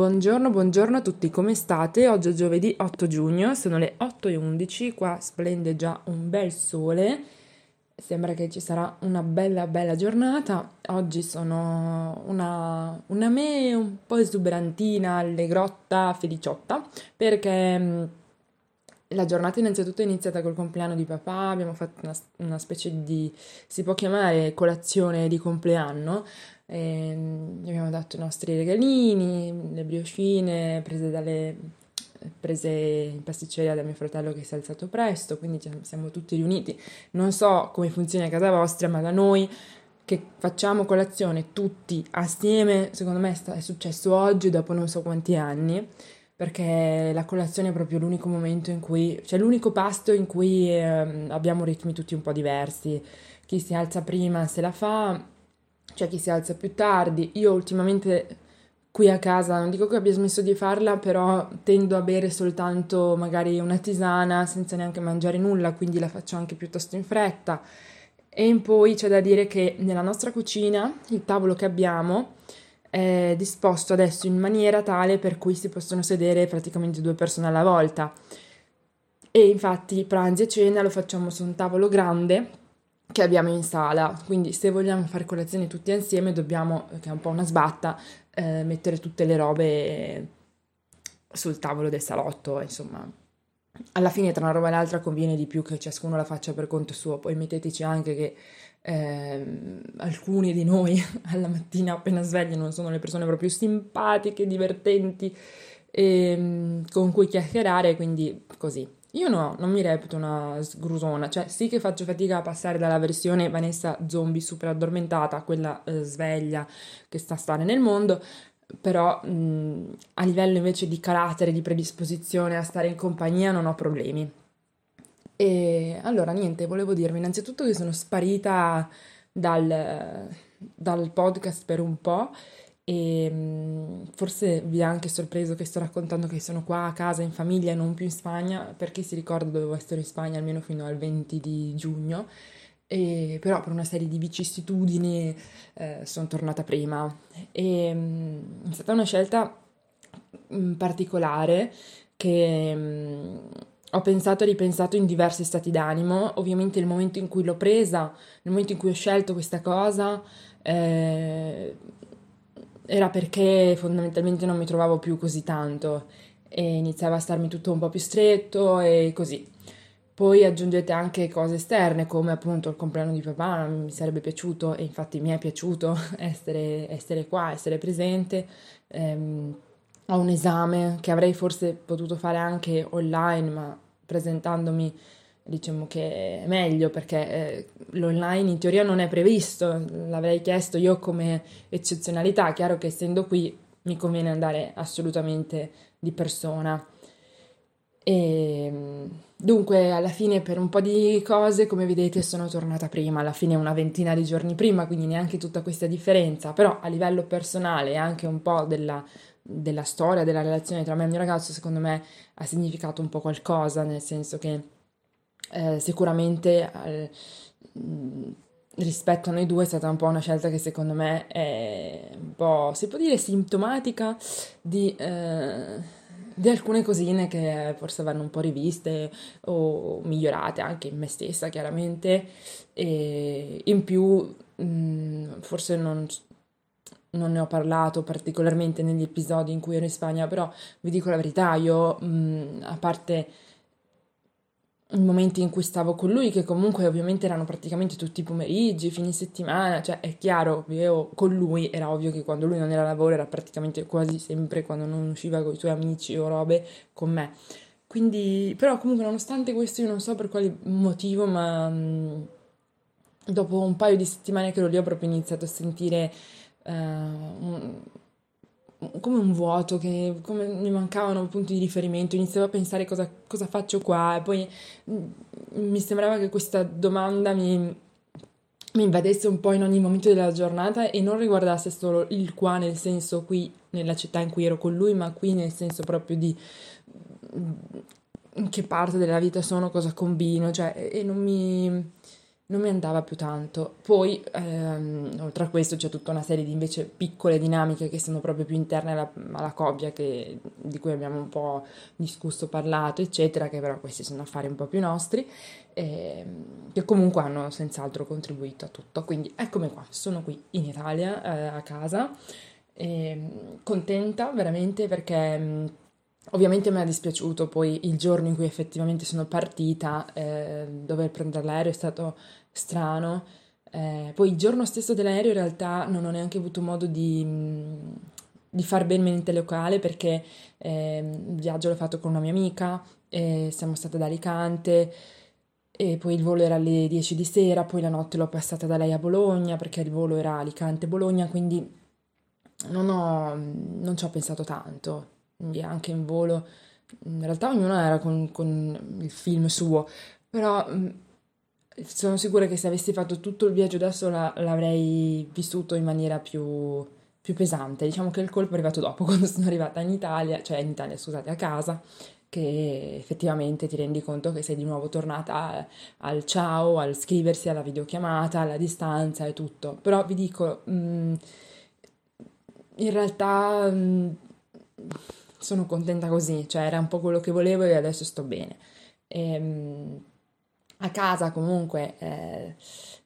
Buongiorno a tutti, come state? Oggi è giovedì 8 giugno, sono le 8:11, qua splende già un bel sole, sembra che ci sarà una bella giornata. Oggi sono una me un po' esuberantina, allegrotta, feliciotta, perché la giornata innanzitutto è iniziata col compleanno di papà. Abbiamo fatto una specie di, si può chiamare, colazione di compleanno. Gli abbiamo dato i nostri regalini, le briochine prese in pasticceria da mio fratello, che si è alzato presto, quindi siamo tutti riuniti. Non so come funziona a casa vostra, ma da noi che facciamo colazione tutti assieme, secondo me è successo oggi dopo non so quanti anni, perché la colazione è proprio l'unico momento in cui, cioè l'unico pasto in cui abbiamo ritmi tutti un po' diversi. Chi si alza prima se la fa, cioè chi si alza più tardi. Io ultimamente qui a casa, non dico che abbia smesso di farla, però tendo a bere soltanto magari una tisana senza neanche mangiare nulla, quindi la faccio anche piuttosto in fretta. E in poi c'è da dire che nella nostra cucina il tavolo che abbiamo è disposto adesso in maniera tale per cui si possono sedere praticamente 2 persone alla volta, e infatti pranzi e cena lo facciamo su un tavolo grande che abbiamo in sala, quindi se vogliamo fare colazione tutti insieme dobbiamo, che è un po' una sbatta, mettere tutte le robe sul tavolo del salotto. Insomma, alla fine tra una roba e l'altra conviene di più che ciascuno la faccia per conto suo. Poi metteteci anche che alcuni di noi alla mattina appena svegli non sono le persone proprio simpatiche, divertenti con cui chiacchierare, quindi così. Io no, non mi reputo una sgrusona, cioè sì che faccio fatica a passare dalla versione Vanessa zombie super addormentata a quella sveglia che sta a stare nel mondo, però a livello invece di carattere, di predisposizione a stare in compagnia non ho problemi. E allora niente, volevo dirvi innanzitutto che sono sparita dal podcast per un po', e forse vi ha anche sorpreso che sto raccontando che sono qua a casa in famiglia e non più in Spagna, perché si ricorda dovevo essere in Spagna almeno fino al 20 di giugno, e però per una serie di vicissitudini sono tornata prima, e è stata una scelta particolare che ho pensato e ripensato in diversi stati d'animo. Ovviamente il momento in cui l'ho presa, il momento in cui ho scelto questa cosa, era perché fondamentalmente non mi trovavo più così tanto e iniziava a starmi tutto un po' più stretto e così. Poi aggiungete anche cose esterne, come appunto il compleanno di papà. Mi sarebbe piaciuto, e infatti mi è piaciuto, essere qua, essere presente. Ho un esame che avrei forse potuto fare anche online, ma presentandomi diciamo che è meglio, perché l'online in teoria non è previsto, l'avrei chiesto io come eccezionalità. Chiaro che essendo qui mi conviene andare assolutamente di persona. E dunque alla fine per un po' di cose, come vedete, sono tornata prima, alla fine una ventina di giorni prima, quindi neanche tutta questa differenza. Però a livello personale, anche un po' della storia, della relazione tra me e il mio ragazzo, secondo me ha significato un po' qualcosa, nel senso che sicuramente rispetto a noi due è stata un po' una scelta che secondo me è un po', si può dire, sintomatica di alcune cosine che forse vanno un po' riviste o migliorate, anche in me stessa chiaramente. E in più forse non ne ho parlato particolarmente negli episodi in cui ero in Spagna, però vi dico la verità, io a parte i momenti in cui stavo con lui, che comunque ovviamente erano praticamente tutti i pomeriggi, fine settimana, cioè è chiaro, vivevo con lui, era ovvio che quando lui non era a lavoro era praticamente quasi sempre, quando non usciva con i suoi amici o robe, con me. Quindi, però comunque nonostante questo, io non so per quale motivo, ma dopo un paio di settimane che ero lì ho proprio iniziato a sentire come un vuoto, che come mi mancavano punti di riferimento. Iniziavo a pensare cosa faccio qua, e poi mi sembrava che questa domanda mi invadesse un po' in ogni momento della giornata, e non riguardasse solo il qua, nel senso qui nella città in cui ero con lui, ma qui nel senso proprio di in che parte della vita sono, cosa combino, cioè, e non mi non mi andava più tanto. Poi, oltre a questo, c'è tutta una serie di invece piccole dinamiche che sono proprio più interne alla coppia, di cui abbiamo un po' discusso, parlato, eccetera, che però questi sono affari un po' più nostri, che comunque hanno senz'altro contribuito a tutto. Quindi eccomi qua, sono qui in Italia, a casa, contenta veramente perché... Ovviamente mi è dispiaciuto poi il giorno in cui effettivamente sono partita, dover prendere l'aereo è stato strano, poi il giorno stesso dell'aereo in realtà non ho neanche avuto modo di far ben mente locale, perché il viaggio l'ho fatto con una mia amica, siamo state ad Alicante, e poi il volo era alle 10 di sera, poi la notte l'ho passata da lei a Bologna, perché il volo era Alicante-Bologna, quindi non ci ho pensato tanto. Anche in volo, in realtà ognuno era con il film suo, però sono sicura che se avessi fatto tutto il viaggio da sola l'avrei vissuto in maniera più pesante. Diciamo che il colpo è arrivato dopo, quando sono arrivata a casa, che effettivamente ti rendi conto che sei di nuovo tornata al ciao, al scriversi, alla videochiamata, alla distanza e tutto. Però vi dico, in realtà sono contenta così, cioè era un po' quello che volevo e adesso sto bene. A casa comunque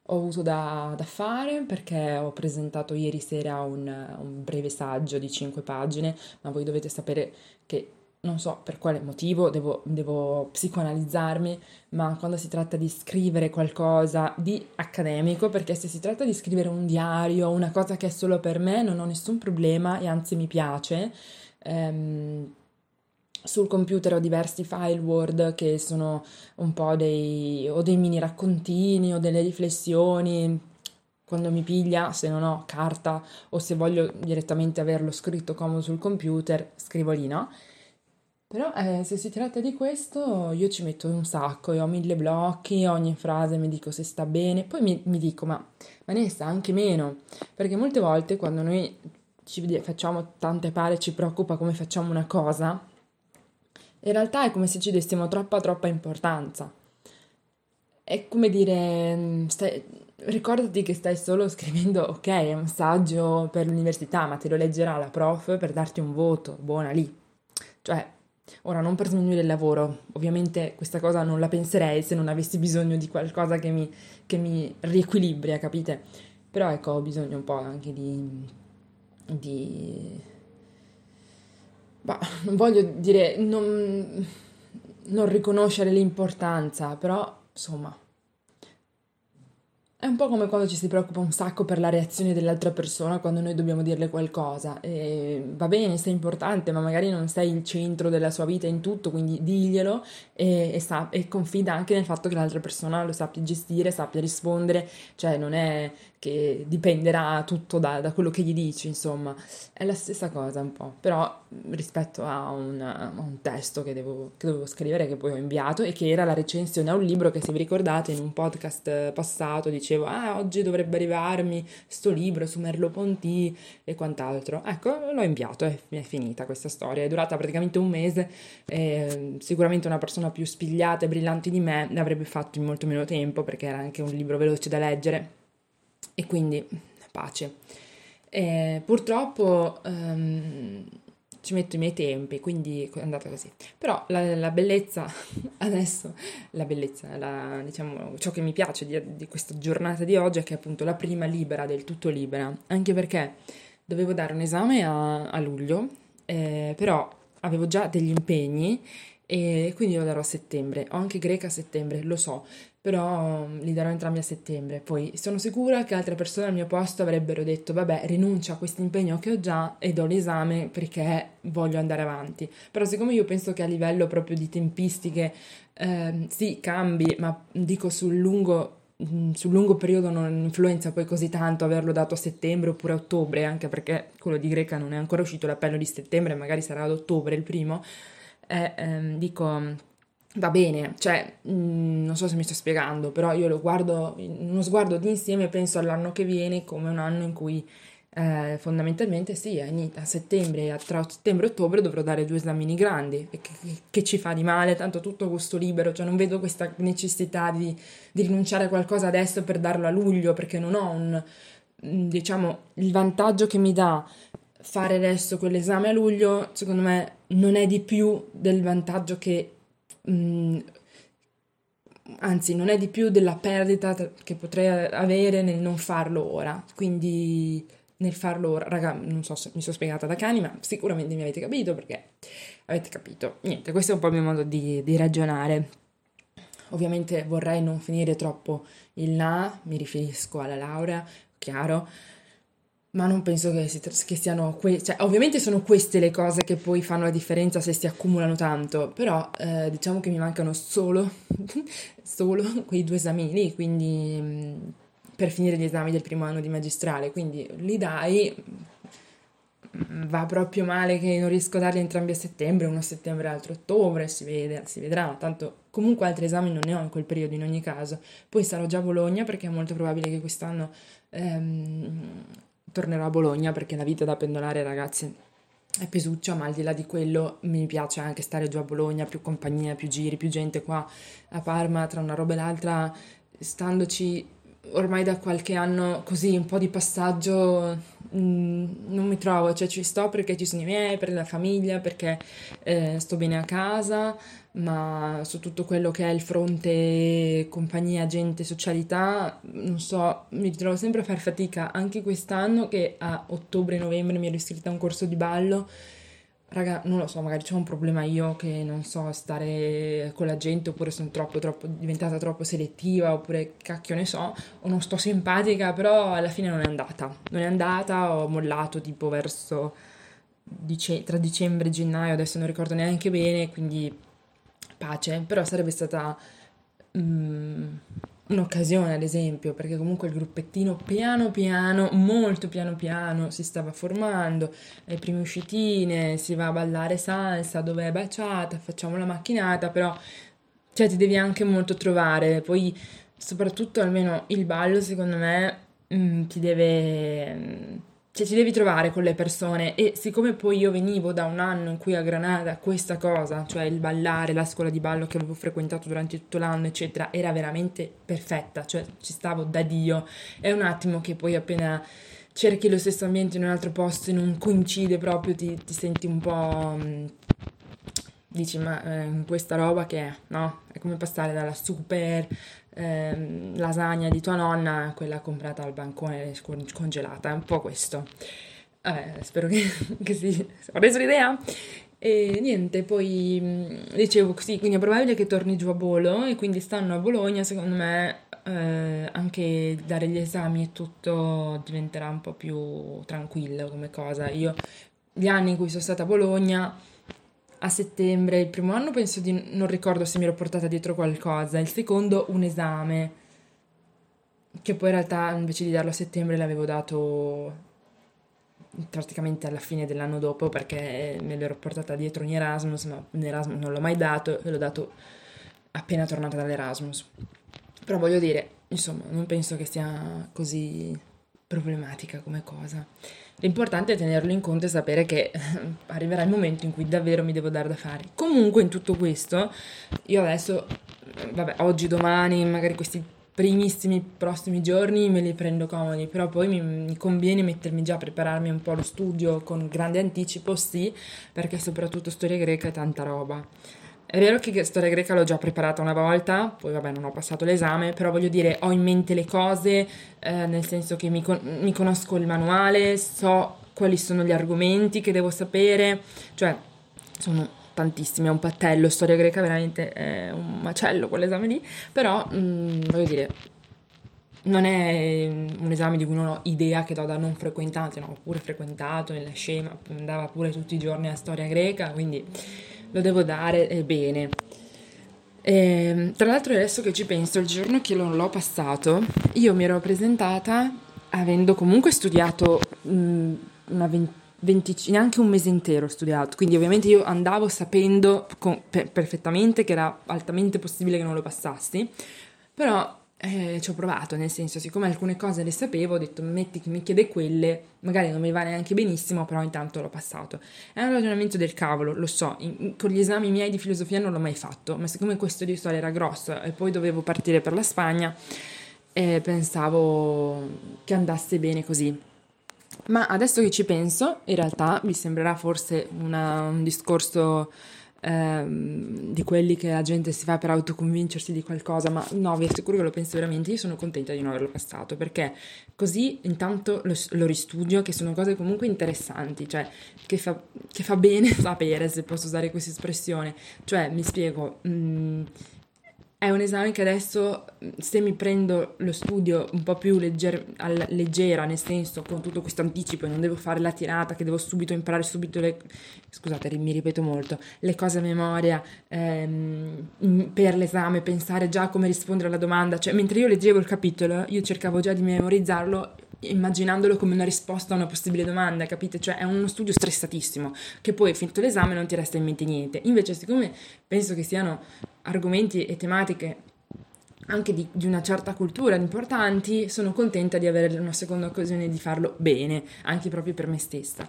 ho avuto da fare, perché ho presentato ieri sera un breve saggio di 5 pagine, ma voi dovete sapere che non so per quale motivo devo psicoanalizzarmi, ma quando si tratta di scrivere qualcosa di accademico, perché se si tratta di scrivere un diario, una cosa che è solo per me, non ho nessun problema e anzi mi piace. Sul computer ho diversi file Word che sono un po' dei mini raccontini o delle riflessioni, quando mi piglia, se non ho carta o se voglio direttamente averlo scritto comodo sul computer, scrivo lì, no? Però se si tratta di questo io ci metto un sacco, io ho 1000 blocchi, ogni frase mi dico se sta bene, poi mi dico ma Vanessa anche meno, perché molte volte quando noi ci facciamo tante pare, ci preoccupa come facciamo una cosa, in realtà è come se ci dessimo troppa importanza. È come dire, ricordati che stai solo scrivendo, ok, è un saggio per l'università, ma te lo leggerà la prof per darti un voto, buona lì. Cioè, ora non per sminuire il lavoro, ovviamente questa cosa non la penserei se non avessi bisogno di qualcosa che mi riequilibria, capite? Però ecco, ho bisogno un po' anche di non voglio dire non riconoscere l'importanza, però insomma è un po' come quando ci si preoccupa un sacco per la reazione dell'altra persona quando noi dobbiamo dirle qualcosa. E va bene, sei importante, ma magari non sei il centro della sua vita in tutto, quindi diglielo e confida anche nel fatto che l'altra persona lo sappia gestire, sappia rispondere, cioè non è che dipenderà tutto da quello che gli dici, insomma. È la stessa cosa un po', però rispetto a un testo che dovevo scrivere, che poi ho inviato e che era la recensione a un libro che, se vi ricordate, in un podcast passato dicevo, oggi dovrebbe arrivarmi sto libro su Merleau-Ponty e quant'altro. Ecco, l'ho inviato e mi è finita questa storia, è durata praticamente un mese, sicuramente una persona più spigliata e brillante di me l'avrebbe fatto in molto meno tempo, perché era anche un libro veloce da leggere, e quindi pace. Purtroppo ci metto i miei tempi, quindi è andata così. Però la bellezza adesso, diciamo ciò che mi piace di questa giornata di oggi è che è appunto la prima libera, del tutto libera, anche perché dovevo dare un esame a luglio, però avevo già degli impegni e quindi lo darò a settembre. Ho anche greca a settembre, lo so, però li darò entrambi a settembre. Poi sono sicura che altre persone al mio posto avrebbero detto vabbè, rinuncia a questo impegno che ho già e do l'esame perché voglio andare avanti. Però siccome io penso che a livello proprio di tempistiche sì, cambi, ma dico sul lungo periodo non influenza poi così tanto averlo dato a settembre oppure a ottobre, anche perché quello di greca non è ancora uscito, l'appello di settembre, magari sarà ad ottobre il primo. Dico... Va bene, cioè, non so se mi sto spiegando, però io lo guardo in uno sguardo d'insieme e penso all'anno che viene come un anno in cui Fondamentalmente sì, a settembre, tra settembre e ottobre dovrò dare 2 esamini grandi, che ci fa di male, tanto tutto agosto libero, cioè non vedo questa necessità di rinunciare a qualcosa adesso per darlo a luglio, perché non ho il vantaggio che mi dà fare adesso quell'esame a luglio, secondo me non è di più del vantaggio che anzi non è di più della perdita che potrei avere nel non farlo ora, quindi nel farlo ora, raga, non so se mi sono spiegata da cani, ma sicuramente mi avete capito, perché avete capito. Niente, questo è un po' il mio modo di ragionare. Ovviamente vorrei non finire troppo in là, mi riferisco alla laurea, chiaro, ma non penso che siano cioè ovviamente sono queste le cose che poi fanno la differenza se si accumulano tanto, però diciamo che mi mancano solo quei 2 esamini, quindi per finire gli esami del primo anno di magistrale, quindi li dai, va proprio male che non riesco a darli entrambi a settembre, uno a settembre e l'altro a ottobre, si vedrà, tanto comunque altri esami non ne ho in quel periodo in ogni caso, poi sarò già a Bologna perché è molto probabile che quest'anno tornerò a Bologna, perché la vita da pendolare, ragazzi, è pesuccia, ma al di là di quello mi piace anche stare giù a Bologna, più compagnia, più giri, più gente. Qua a Parma, tra una roba e l'altra, standoci ormai da qualche anno così un po' di passaggio, non mi trovo, cioè ci sto perché ci sono i miei, per la famiglia, perché sto bene a casa, ma su tutto quello che è il fronte compagnia, gente, socialità, non so, mi trovo sempre a far fatica. Anche quest'anno che a ottobre-novembre mi ero iscritta a un corso di ballo, raga, non lo so, magari c'è un problema io che non so stare con la gente, oppure sono troppo diventata troppo selettiva, oppure cacchio ne so, o non sto simpatica, però alla fine non è andata, ho mollato tipo verso tra dicembre e gennaio, adesso non ricordo neanche bene, quindi pace. Però sarebbe stata un'occasione, ad esempio, perché comunque il gruppettino molto piano piano si stava formando, le prime uscitine, si va a ballare salsa, dove è baciata, facciamo la macchinata, però cioè ti devi anche molto trovare, poi soprattutto almeno il ballo secondo me ti devi trovare con le persone. E siccome poi io venivo da un anno in cui a Granada questa cosa, cioè il ballare, la scuola di ballo che avevo frequentato durante tutto l'anno eccetera, era veramente perfetta, cioè ci stavo da Dio, è un attimo che poi appena cerchi lo stesso ambiente in un altro posto e non coincide proprio, ti senti un po', dici ma questa roba che è, no? È come passare dalla super lasagna di tua nonna, quella comprata al bancone congelata, è un po' questo. Vabbè, spero che sì, ho reso l'idea. E niente, poi dicevo così, quindi è probabile che torni giù a Bolo, e quindi stanno a Bologna, secondo me anche dare gli esami e tutto diventerà un po' più tranquillo come cosa. Io gli anni in cui sono stata a Bologna, a settembre, il primo anno penso non ricordo se mi ero portata dietro qualcosa, il secondo un esame, che poi in realtà invece di darlo a settembre l'avevo dato praticamente alla fine dell'anno dopo, perché me l'ero portata dietro in Erasmus, ma in Erasmus non l'ho mai dato, e l'ho dato appena tornata dall'Erasmus. Però voglio dire, insomma, non penso che sia così problematica come cosa. L'importante è tenerlo in conto e sapere che arriverà il momento in cui davvero mi devo dare da fare. Comunque in tutto questo, io adesso, vabbè, oggi, domani, magari questi prossimi giorni me li prendo comodi, però poi mi conviene mettermi già a prepararmi un po' lo studio con grande anticipo, sì, perché soprattutto storia greca è tanta roba. È vero che storia greca l'ho già preparata una volta, poi vabbè non ho passato l'esame, però voglio dire ho in mente le cose, nel senso che mi conosco il manuale, so quali sono gli argomenti che devo sapere, cioè sono tantissimi, è un pattello, storia greca veramente è un macello quell'esame lì, però voglio dire non è un esame di cui non ho idea, che do da non frequentante, no, ho pure frequentato nella scema, andava pure tutti i giorni a storia greca, quindi lo devo dare bene. Tra l'altro adesso che ci penso, il giorno che non l'ho passato, io mi ero presentata avendo comunque studiato neanche un mese intero studiato, quindi ovviamente io andavo sapendo perfettamente che era altamente possibile che non lo passassi, però Ci ho provato, nel senso, siccome alcune cose le sapevo, ho detto, metti che mi chiede quelle, magari non mi va neanche benissimo, però intanto l'ho passato. È un ragionamento del cavolo, lo so, con gli esami miei di filosofia non l'ho mai fatto, ma siccome questo di storia era grosso e poi dovevo partire per la Spagna, pensavo che andasse bene così. Ma adesso che ci penso, in realtà mi sembrerà forse un discorso di quelli che la gente si fa per autoconvincersi di qualcosa, ma no, vi assicuro che lo penso veramente. Io sono contenta di non averlo passato, perché così intanto lo ristudio, che sono cose comunque interessanti, cioè che fa bene sapere, se posso usare questa espressione, cioè mi spiego, è un esame che adesso, se mi prendo lo studio un po' più leggera, nel senso, con tutto questo anticipo, e non devo fare la tirata che devo subito imparare subito scusate, mi ripeto molto, le cose a memoria per l'esame, pensare già come rispondere alla domanda, cioè mentre io leggevo il capitolo io cercavo già di memorizzarlo immaginandolo come una risposta a una possibile domanda, capite? Cioè è uno studio stressatissimo, che poi finito l'esame non ti resta in mente niente. Invece, siccome penso che siano argomenti e tematiche anche di una certa cultura importanti, sono contenta di avere una seconda occasione di farlo bene, anche proprio per me stessa.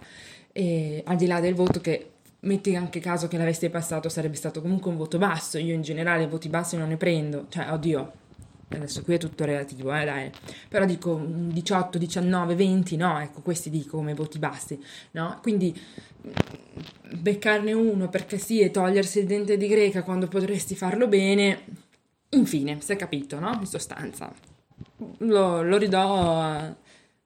E al di là del voto, che metti anche caso che l'avessi passato, sarebbe stato comunque un voto basso. Io in generale voti bassi non ne prendo, cioè oddio, adesso qui è tutto relativo, dai, però dico 18, 19, 20, no, ecco, questi dico come voti bassi, no? Quindi beccarne uno perché sì, e togliersi il dente di greca quando potresti farlo bene, infine, si è capito, no? In sostanza lo ridò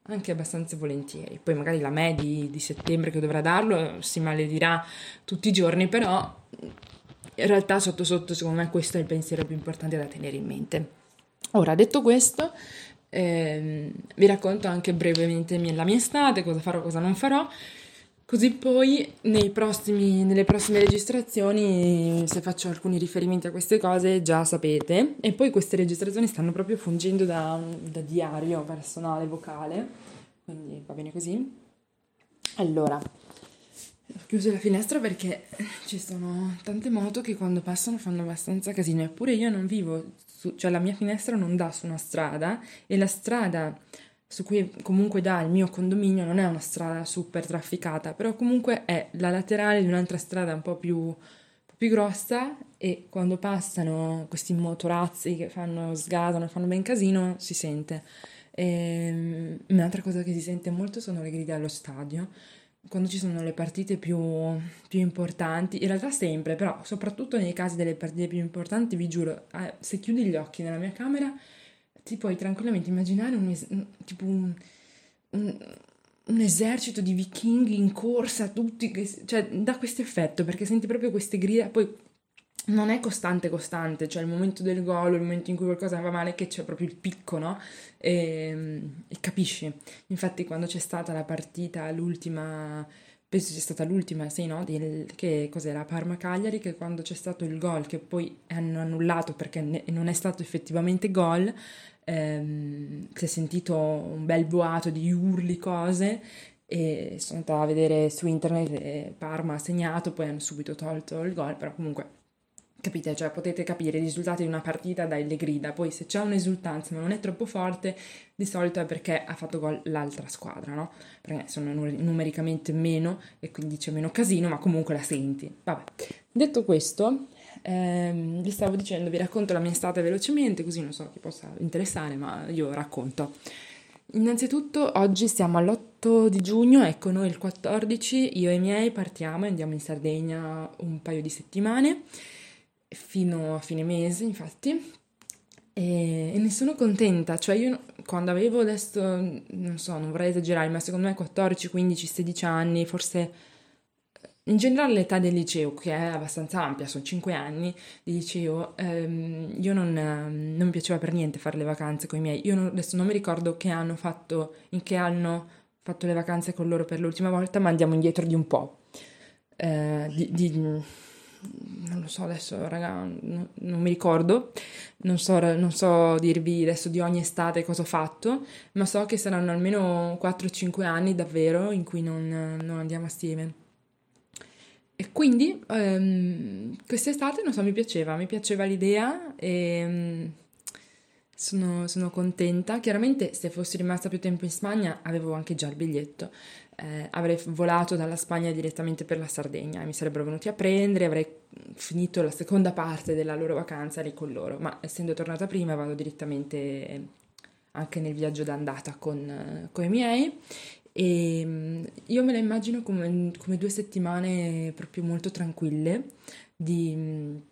anche abbastanza volentieri. Poi magari la me di settembre che dovrà darlo si maledirà tutti i giorni, però in realtà sotto sotto secondo me questo è il pensiero più importante da tenere in mente. Ora, detto questo, vi racconto anche brevemente la mia estate, cosa farò, cosa non farò, così poi nelle prossime registrazioni, se faccio alcuni riferimenti a queste cose, già sapete. E poi queste registrazioni stanno proprio fungendo da diario personale, vocale, quindi va bene così. Allora, ho chiuso la finestra perché ci sono tante moto che quando passano fanno abbastanza casino, eppure io non vivo, cioè la mia finestra non dà su una strada, e la strada su cui comunque dà il mio condominio non è una strada super trafficata, però comunque è la laterale di un'altra strada un po' più grossa, e quando passano questi motorazzi che sgasano, fanno ben casino, si sente. Un'altra cosa che si sente molto sono le grida allo stadio, quando ci sono le partite più importanti, in realtà sempre, però soprattutto nei casi delle partite più importanti, vi giuro, se chiudi gli occhi nella mia camera ti puoi tranquillamente immaginare un esercito di vichinghi in corsa, tutti, cioè dà questo effetto, perché senti proprio queste grida. Poi non è costante, cioè il momento del gol, il momento in cui qualcosa va male, che c'è proprio il picco, no? E capisci. Infatti quando c'è stata la partita, penso c'è stata l'ultima, sì, no? Che cos'era? Parma-Cagliari, che quando c'è stato il gol, che poi hanno annullato perché non è stato effettivamente gol, si è sentito un bel boato di urli, cose, e sono andata a vedere su internet, Parma ha segnato, poi hanno subito tolto il gol, però comunque... Capite? Cioè potete capire i risultati di una partita dalle grida. Poi se c'è un'esultanza ma non è troppo forte, di solito è perché ha fatto gol l'altra squadra, no? Perché sono numericamente meno e quindi c'è meno casino, ma comunque la senti. Vabbè. Detto questo, vi stavo dicendo, vi racconto la mia estate velocemente, così non so chi possa interessare, ma io racconto. Innanzitutto oggi siamo all'8 di giugno, ecco, noi il 14, io e i miei partiamo e andiamo in Sardegna un paio di settimane, fino a fine mese infatti, e ne sono contenta. Cioè io quando avevo, adesso non so, non vorrei esagerare, ma secondo me 14, 15, 16 anni, forse in generale l'età del liceo, che è abbastanza ampia, sono 5 anni di liceo, io non mi piaceva per niente fare le vacanze con i miei. Io adesso non mi ricordo in che anno ho fatto le vacanze con loro per l'ultima volta, ma andiamo indietro di un po', non lo so adesso, raga, non mi ricordo, non so dirvi adesso di ogni estate cosa ho fatto, ma so che saranno almeno 4-5 anni davvero in cui non andiamo assieme. E quindi quest'estate, non so, mi piaceva l'idea, e Sono contenta. Chiaramente se fossi rimasta più tempo in Spagna avevo anche già il biglietto, avrei volato dalla Spagna direttamente per la Sardegna e mi sarebbero venuti a prendere, avrei finito la seconda parte della loro vacanza lì con loro, ma essendo tornata prima vado direttamente anche nel viaggio d'andata con i miei. E io me la immagino come 2 settimane proprio molto tranquille, di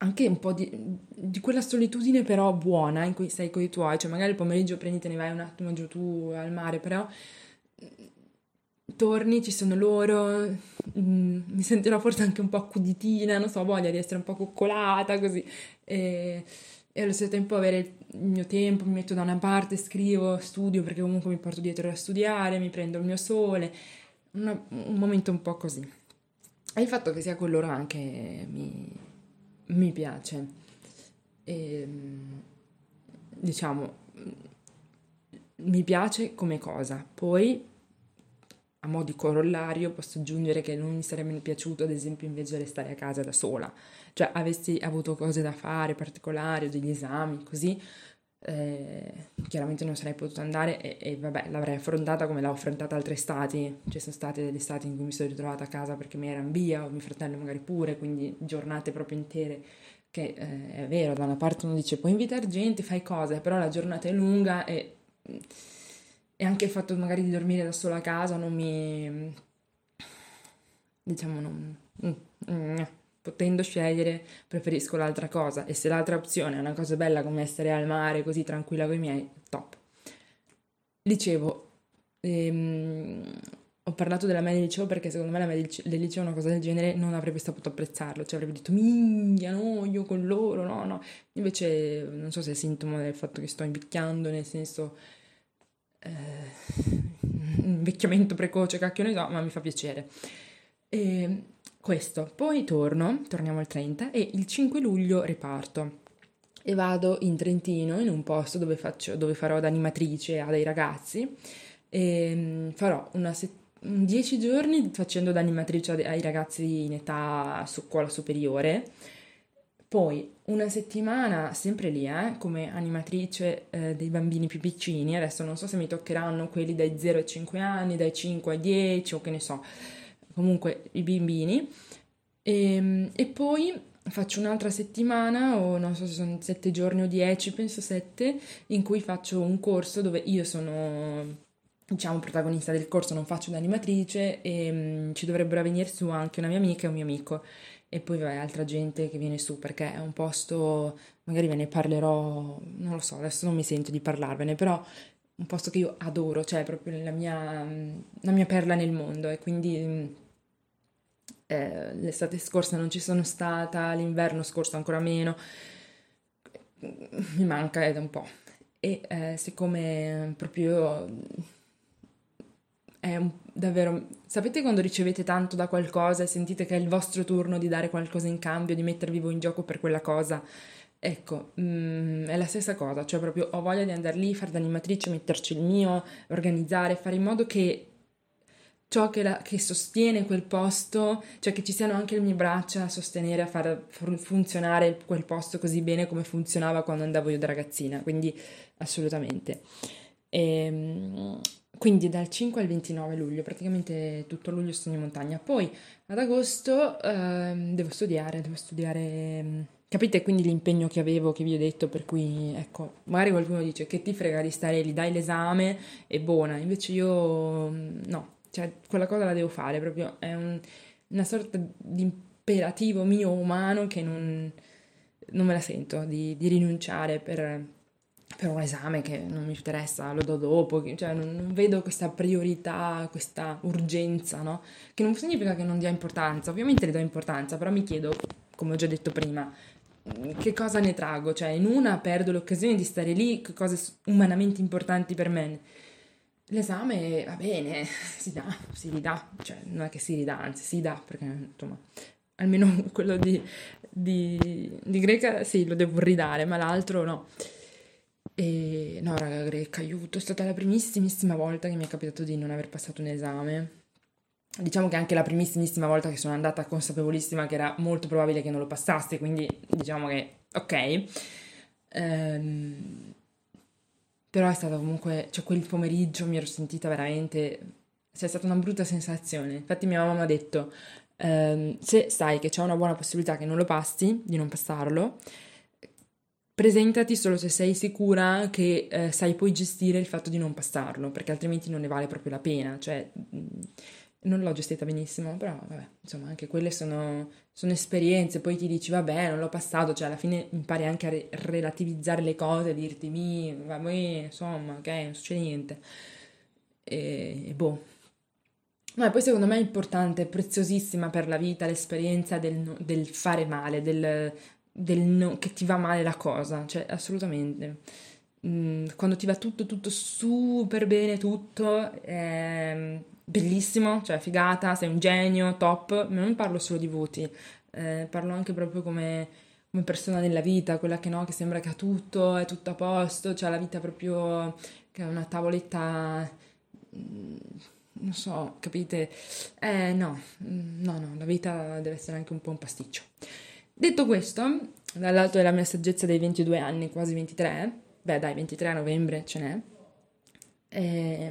anche un po' di quella solitudine però buona in cui sei con i tuoi, cioè magari il pomeriggio prenditene, vai un attimo giù tu al mare, però torni, ci sono loro, mi sentirò forse anche un po' accuditina, non so, voglia di essere un po' coccolata così, e allo stesso tempo avere il mio tempo, mi metto da una parte, scrivo, studio, perché comunque mi porto dietro da studiare, mi prendo il mio sole, un momento un po' così, e il fatto che sia con loro anche mi piace. E, diciamo, mi piace come cosa. Poi, a mo' di corollario, posso aggiungere che non mi sarebbe piaciuto, ad esempio, invece restare a casa da sola, cioè avessi avuto cose da fare particolari o degli esami così, chiaramente non sarei potuta andare e vabbè, l'avrei affrontata come l'ho affrontata altri stati, cioè sono state degli stati in cui mi sono ritrovata a casa perché mi erano via, o mio fratello magari pure, quindi giornate proprio intere che è vero, da una parte uno dice puoi invitare gente, fai cose, però la giornata è lunga e anche il fatto magari di dormire da sola a casa non mi, diciamo, potendo scegliere preferisco l'altra cosa, e se l'altra opzione è una cosa bella come essere al mare così tranquilla con i miei, top. Dicevo, ho parlato della media del liceo perché secondo me la media del liceo, una cosa del genere, non avrebbe saputo apprezzarlo, cioè avrebbe detto minchia, no, io con loro, no, invece non so se è sintomo del fatto che sto invecchiando, nel senso invecchiamento precoce, cacchio ne so, ma mi fa piacere. E questo, poi torniamo al 30 e il 5 luglio riparto e vado in Trentino in un posto dove farò da animatrice a dei ragazzi, e farò 10 giorni facendo da animatrice ai ragazzi in età scuola superiore, poi 1 settimana sempre lì come animatrice dei bambini più piccini. Adesso non so se mi toccheranno quelli dai 0 ai 5 anni, dai 5 ai 10 o che ne so, comunque i bimbini, e poi faccio un'altra settimana, o non so se sono 7 giorni o 10, penso 7, in cui faccio un corso dove io sono, diciamo, protagonista del corso, non faccio da animatrice, e ci dovrebbero venire su anche una mia amica e un mio amico, e poi altra gente che viene su, perché è un posto, magari ve ne parlerò, non lo so, adesso non mi sento di parlarvene, però un posto che io adoro, cioè è proprio la mia perla nel mondo, e quindi l'estate scorsa non ci sono stata, l'inverno scorso ancora meno, mi manca da un po', e siccome proprio è davvero, sapete quando ricevete tanto da qualcosa e sentite che è il vostro turno di dare qualcosa in cambio, di mettervi voi in gioco per quella cosa, ecco, è la stessa cosa, cioè proprio ho voglia di andare lì, fare da animatrice, metterci il mio, organizzare, fare in modo che ciò che sostiene quel posto, cioè che ci siano anche le mie braccia a sostenere, a far funzionare quel posto così bene come funzionava quando andavo io da ragazzina, quindi assolutamente. Quindi dal 5 al 29 luglio, praticamente tutto luglio sono in montagna, poi ad agosto devo studiare, capite quindi l'impegno che avevo, che vi ho detto, per cui ecco, magari qualcuno dice che ti frega di stare lì, dai l'esame e buona, invece io no, cioè quella cosa la devo fare, proprio è una sorta di imperativo mio umano che non me la sento di rinunciare per un esame che non mi interessa, lo do dopo, cioè non vedo questa priorità, questa urgenza, no? Che non significa che non dia importanza, ovviamente le do importanza, però mi chiedo, come ho già detto prima, che cosa ne trago, cioè in una perdo l'occasione di stare lì, cose umanamente importanti per me. L'esame va bene, si ridà, cioè non è che si ridà, anzi si dà, perché insomma, almeno quello di greca sì, lo devo ridare, ma l'altro no. E no, raga, greca, aiuto, è stata la primissimissima volta che mi è capitato di non aver passato un esame. Diciamo che anche la primissimissima volta che sono andata consapevolissima che era molto probabile che non lo passasse, quindi diciamo che ok. Però è stato comunque, cioè quel pomeriggio mi ero sentita veramente, è stata una brutta sensazione. Infatti mia mamma mi ha detto, se sai che c'è una buona possibilità che non lo passi, di non passarlo, presentati solo se sei sicura che sai poi gestire il fatto di non passarlo, perché altrimenti non ne vale proprio la pena. Cioè, non l'ho gestita benissimo, però vabbè, insomma, anche quelle sono esperienze. Poi ti dici, vabbè, non l'ho passato, cioè alla fine impari anche a relativizzare le cose, a dirti, vabbè, insomma, ok, non succede niente. E boh. No, e poi secondo me è importante, è preziosissima per la vita l'esperienza del fare male, del che ti va male la cosa, cioè assolutamente. Quando ti va tutto super bene, tutto è bellissimo, cioè figata, sei un genio, top, ma non parlo solo di voti, parlo anche proprio come persona nella vita, quella che no, che sembra che ha tutto, è tutto a posto, cioè la vita proprio che è una tavoletta... non so, capite? No, la vita deve essere anche un po' un pasticcio. Detto questo, dall'alto della mia saggezza dei 22 anni, quasi 23, 23 a novembre ce n'è,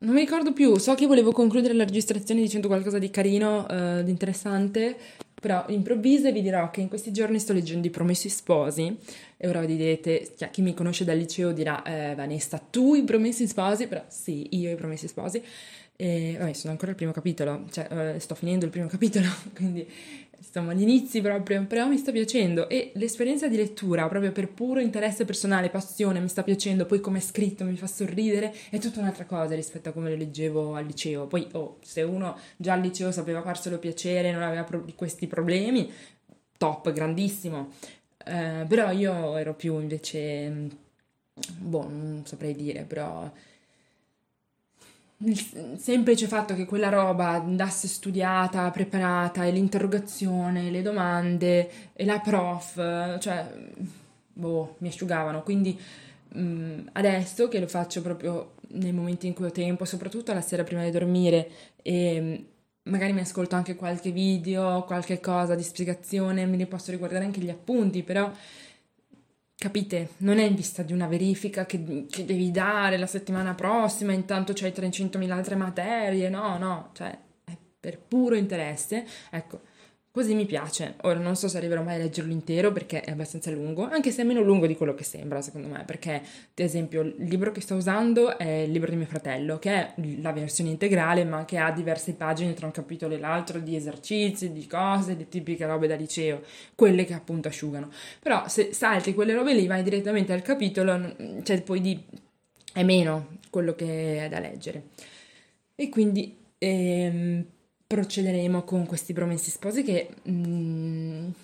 non mi ricordo più, so che volevo concludere la registrazione dicendo qualcosa di carino, di interessante, però improvviso vi dirò che in questi giorni sto leggendo I Promessi Sposi, e ora vi direte, chi mi conosce dal liceo dirà, Vanessa, tu I Promessi Sposi? Però sì, io I Promessi Sposi, e vabbè, sono ancora al primo capitolo, cioè sto finendo il primo capitolo, quindi insomma agli inizi proprio, però mi sta piacendo, e l'esperienza di lettura proprio per puro interesse personale, passione, mi sta piacendo, poi come è scritto mi fa sorridere, è tutta un'altra cosa rispetto a come lo leggevo al liceo. Poi se uno già al liceo sapeva farselo piacere, non aveva questi problemi, top, grandissimo, però io ero più invece, non saprei dire, però il semplice fatto che quella roba andasse studiata, preparata, e l'interrogazione, le domande e la prof, cioè mi asciugavano, quindi adesso che lo faccio proprio nei momenti in cui ho tempo, soprattutto alla sera prima di dormire, e magari mi ascolto anche qualche video, qualche cosa di spiegazione, me ne posso riguardare anche gli appunti, però capite, non è in vista di una verifica che devi dare la settimana prossima, intanto c'hai 300.000 altre materie, no, cioè è per puro interesse, ecco, così mi piace. Ora non so se arriverò mai a leggerlo intero perché è abbastanza lungo, anche se è meno lungo di quello che sembra secondo me, perché ad esempio il libro che sto usando è il libro di mio fratello, che è la versione integrale ma che ha diverse pagine tra un capitolo e l'altro di esercizi, di cose, di tipiche robe da liceo, quelle che appunto asciugano, però se salti quelle robe lì vai direttamente al capitolo, cioè poi è meno quello che è da leggere, e quindi... procederemo con questi Promessi Sposi che, come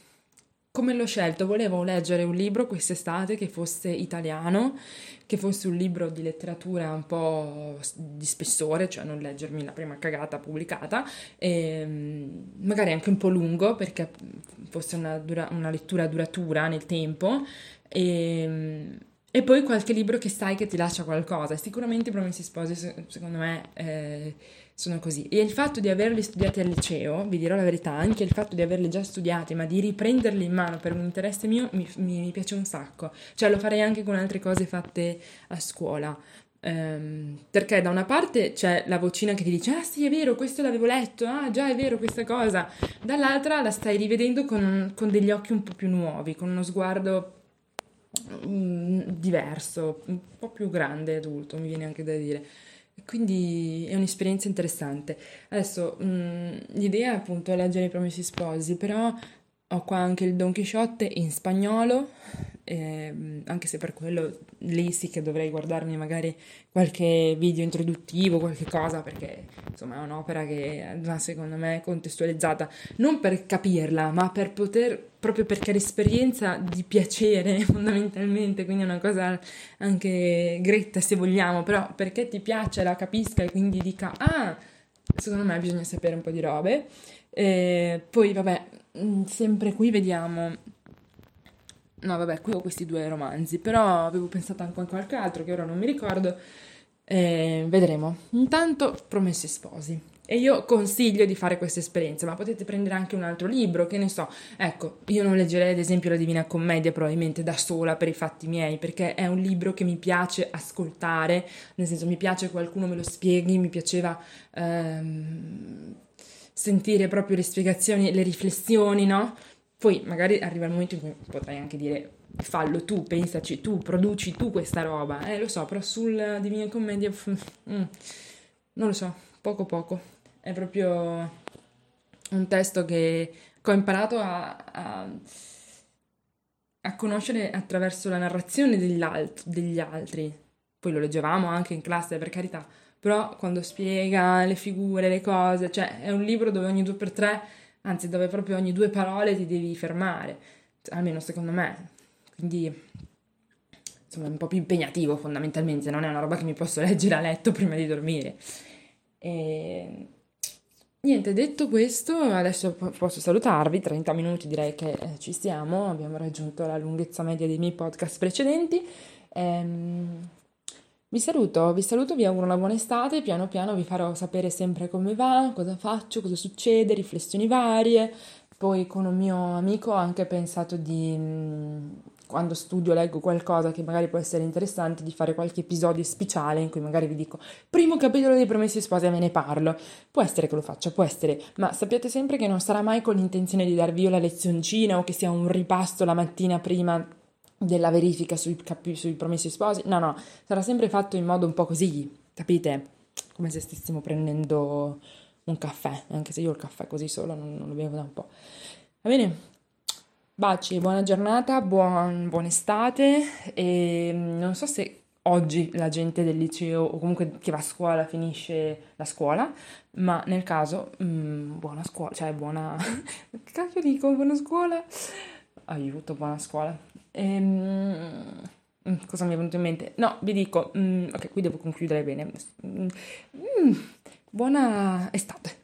l'ho scelto, volevo leggere un libro quest'estate che fosse italiano, che fosse un libro di letteratura un po' di spessore, cioè non leggermi la prima cagata pubblicata, e magari anche un po' lungo perché fosse una lettura duratura nel tempo, e poi qualche libro che sai che ti lascia qualcosa. Sicuramente I Promessi Sposi secondo me... sono così, e il fatto di averli studiati al liceo, vi dirò la verità, anche il fatto di averli già studiati ma di riprenderli in mano per un interesse mio mi piace un sacco, cioè lo farei anche con altre cose fatte a scuola, perché da una parte c'è la vocina che ti dice, ah sì è vero, questo l'avevo letto, ah già è vero questa cosa, dall'altra la stai rivedendo con degli occhi un po' più nuovi, con uno sguardo diverso, un po' più grande, adulto, mi viene anche da dire. Quindi è un'esperienza interessante. Adesso l'idea è appunto leggere I Promessi Sposi, però ho qua anche il Don Chisciotte in spagnolo, anche se per quello lì sì che dovrei guardarmi magari qualche video introduttivo, qualche cosa, perché insomma è un'opera che va secondo me contestualizzata, non per capirla ma per poter, proprio perché è l'esperienza di piacere fondamentalmente, quindi è una cosa anche gretta se vogliamo, però perché ti piace, la capisca e quindi dica, ah secondo me bisogna sapere un po' di robe. Poi vabbè, sempre qui vediamo, no vabbè, qui ho questi due romanzi, però avevo pensato anche a qualche altro che ora non mi ricordo, vedremo. Intanto Promessi Sposi. E io consiglio di fare questa esperienza, ma potete prendere anche un altro libro, che ne so. Ecco, io non leggerei ad esempio la Divina Commedia probabilmente da sola per i fatti miei, perché è un libro che mi piace ascoltare, nel senso mi piace che qualcuno me lo spieghi, mi piaceva sentire proprio le spiegazioni, le riflessioni, no? Poi magari arriva il momento in cui potrai anche dire fallo tu, pensaci tu, produci tu questa roba, lo so, però sulla Divina Commedia non lo so, poco. È proprio un testo che ho imparato a conoscere attraverso la narrazione degli altri. Poi lo leggevamo anche in classe, per carità, però quando spiega le figure, le cose, cioè è un libro dove ogni 2x3, anzi dove proprio ogni 2 parole ti devi fermare, almeno secondo me. Quindi insomma è un po' più impegnativo fondamentalmente, non è una roba che mi posso leggere a letto prima di dormire. E niente, detto questo, adesso posso salutarvi, 30 minuti direi che ci siamo, abbiamo raggiunto la lunghezza media dei miei podcast precedenti, vi saluto, vi auguro una buona estate, piano piano vi farò sapere sempre come va, cosa faccio, cosa succede, riflessioni varie. Poi con un mio amico ho anche pensato di, quando studio leggo qualcosa che magari può essere interessante, di fare qualche episodio speciale in cui magari vi dico primo capitolo dei Promessi Sposi e ve ne parlo. Può essere che lo faccia, può essere, ma sappiate sempre che non sarà mai con l'intenzione di darvi io la lezioncina o che sia un ripasto la mattina prima della verifica sui Promessi Sposi, no, sarà sempre fatto in modo un po' così, capite? Come se stessimo prendendo un caffè, anche se io il caffè così solo non lo bevo da un po'. Va bene? Baci, buona giornata, buona estate, e non so se oggi la gente del liceo o comunque che va a scuola finisce la scuola, ma nel caso buona scuola, cioè buona... che cacchio dico? Buona scuola? Aiuto, buona scuola. Cosa mi è venuto in mente? No, vi dico, ok, qui devo concludere bene. Buona estate.